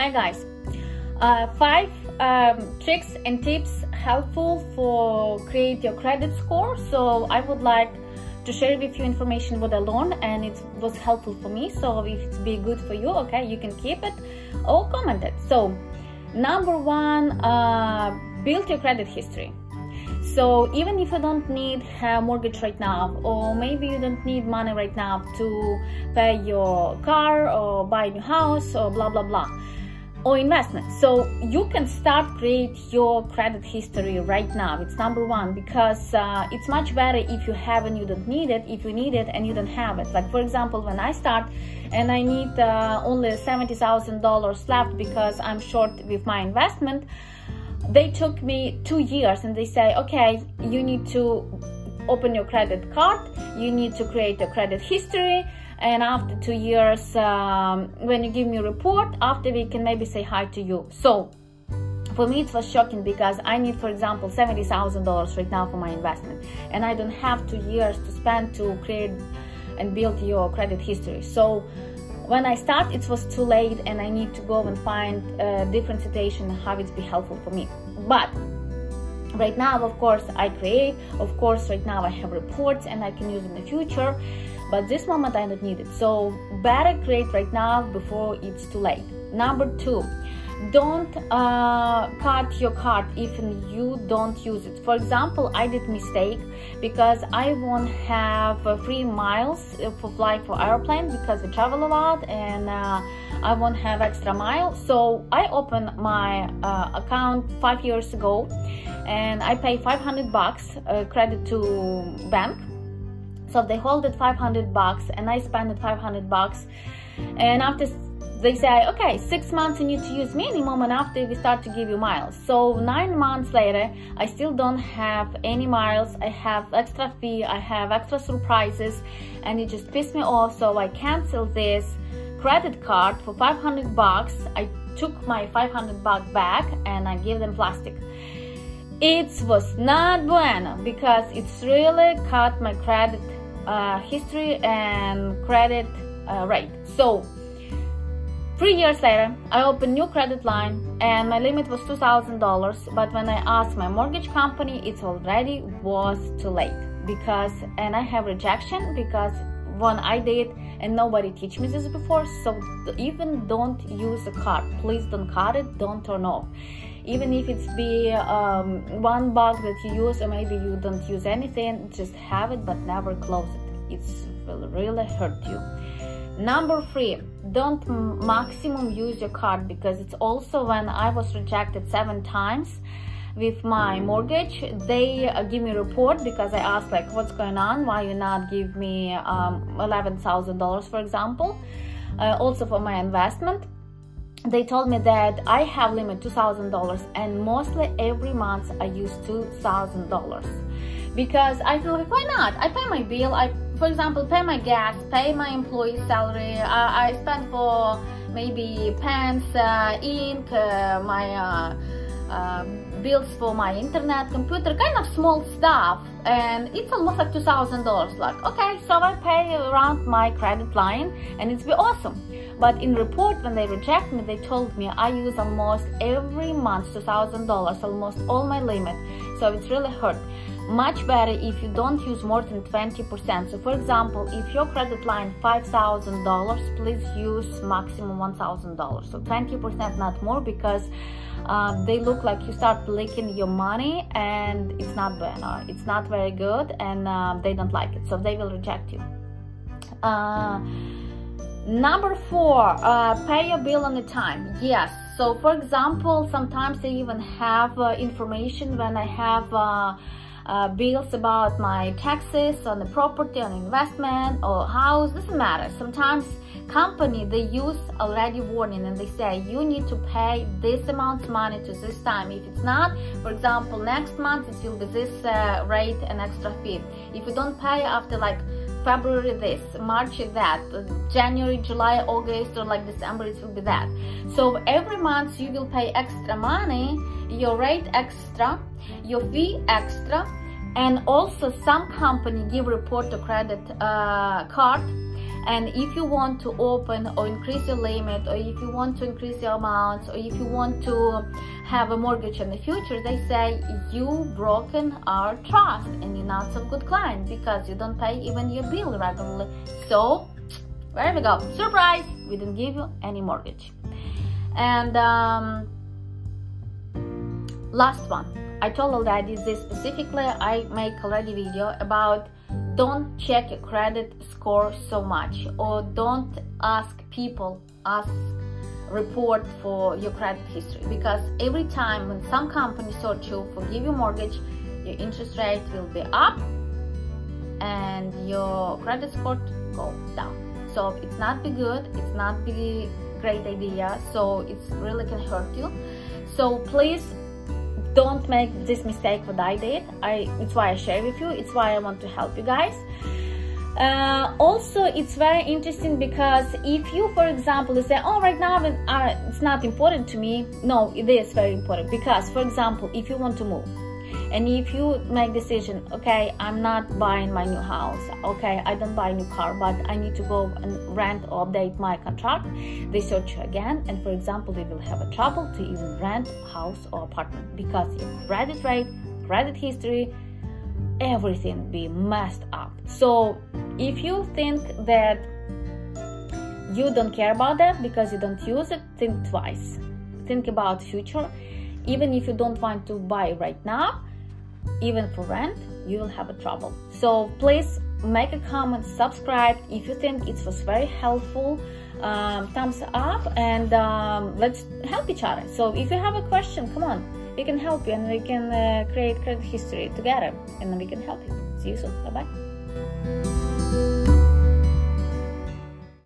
Hi guys, 5 tricks and tips helpful for create your credit score. So I would like to share with you information what I learned and it was helpful for me. So if it's be good for you, okay, you can keep it or comment it. So number one, build your credit history. So even if you don't need a mortgage right now, or maybe you don't need money right now to pay your car or buy a new house or blah blah blah, or investment, so you can start create your credit history right now. It's number one, because it's much better if you have and you don't need it, if you need it and you don't have it. Like for example, when I start and I need only $70,000 left because I'm short with my investment, they took me 2 years and they say, okay, you need to open your credit card, you need to create a credit history, and after 2 years, when you give me a report, after we can maybe say hi to you. So for me it was shocking, because I need, for example, $70,000 right now for my investment, and I don't have 2 years to spend to create and build your credit history. So when I start, it was too late and I need to go and find a different situation how it's be helpful for me. But right now, of course, I create, of course, right now I have reports and I can use in the future, but this moment I don't need it. So better create right now before it's too late. Number two, don't cut your card if you don't use it. For example, I did mistake because I won't have free miles for fly for airplane because I travel a lot, and I won't have extra mile. So I opened my account 5 years ago and I pay $500 credit to bank. So they hold it $500 and I spend it $500, and after they say, okay, 6 months you need to use minimum, and after we start to give you miles. So 9 months later, I still don't have any miles, I have extra fee, I have extra surprises, and it just pissed me off. So I canceled this credit card for $500. I took my $500 back and I give them plastic. It was not bueno, because it's really cut my credit history and credit rate. So 3 years later, I opened new credit line and my limit was $2,000, but when I asked my mortgage company, it already was too late, because and I have rejection because one I did and nobody teach me this before. So even don't use a card, please don't cut it, don't turn off. Even if it's be $1 that you use, or maybe you don't use anything, just have it but never close it. It will really hurt you. Number three, don't maximum use your card, because it's also when I was rejected 7 times with my mortgage. They give me a report because I asked like, what's going on? Why you not give me $11,000, for example, also for my investment? They told me that I have limit $2,000, and mostly every month I use $2,000 because I feel like, why not? I pay my bill, I, for example, pay my gas, pay my employee's salary, I spend for maybe pens, ink, my bills for my internet, computer, kind of small stuff, and it's almost like $2,000. Like, okay, so I pay around my credit line and it's be awesome. But in report, when they reject me, they told me I use almost every month $2,000, almost all my limit. So it's really hurt. Much better if you don't use more than 20%. So for example, if your credit line $5,000, please use maximum $1,000. So 20%, not more, because they look like you start leaking your money, and it's not bueno. It's not very good, and they don't like it, so they will reject you. Number four, pay your bill on the time. Yes. So for example, sometimes they even have information when I have bills about my taxes on the property, on investment or house, doesn't matter. Sometimes company, they use already warning and they say you need to pay this amount of money to this time. If it's not, for example, next month it will be this rate and extra fee. If you don't pay after like February this, March that, January, July, August, or like December, it will be that. So every month you will pay extra money, your rate extra, your fee extra, and also some company give report to credit card, And if you want to open or increase your limit, or if you want to increase your amounts, or if you want to have a mortgage in the future, they say you broken our trust and you're not some good client because you don't pay even your bill regularly. So there we go, surprise, we didn't give you any mortgage. And last one, I told already this specifically, I make already video about don't check your credit score so much, or don't ask people report for your credit history, because every time when some company search you for give you mortgage, your interest rate will be up and your credit score go down. So it's not be good, it's not be great idea, so it's really can hurt you. So please don't make this mistake what I did. It's why I share with you, it's why I want to help you guys. Also, it's very interesting because if you, for example, you say, oh, right now it's not important to me. No, it is very important, because, for example, if you want to move and if you make decision, okay, I'm not buying my new house, okay, I don't buy a new car, but I need to go and rent or update my contract, they search you again, and for example, they will have a trouble to even rent house or apartment, because your credit rate, credit history, everything be messed up. So if you think that you don't care about that because you don't use it, think twice, think about future. Even if you don't want to buy right now, even for rent, you will have a trouble. So please make a comment, subscribe if you think it was very helpful, thumbs up, and let's help each other. So if you have a question, come on, we can help you, and we can create credit history together, and we can help you. See you soon. Bye bye.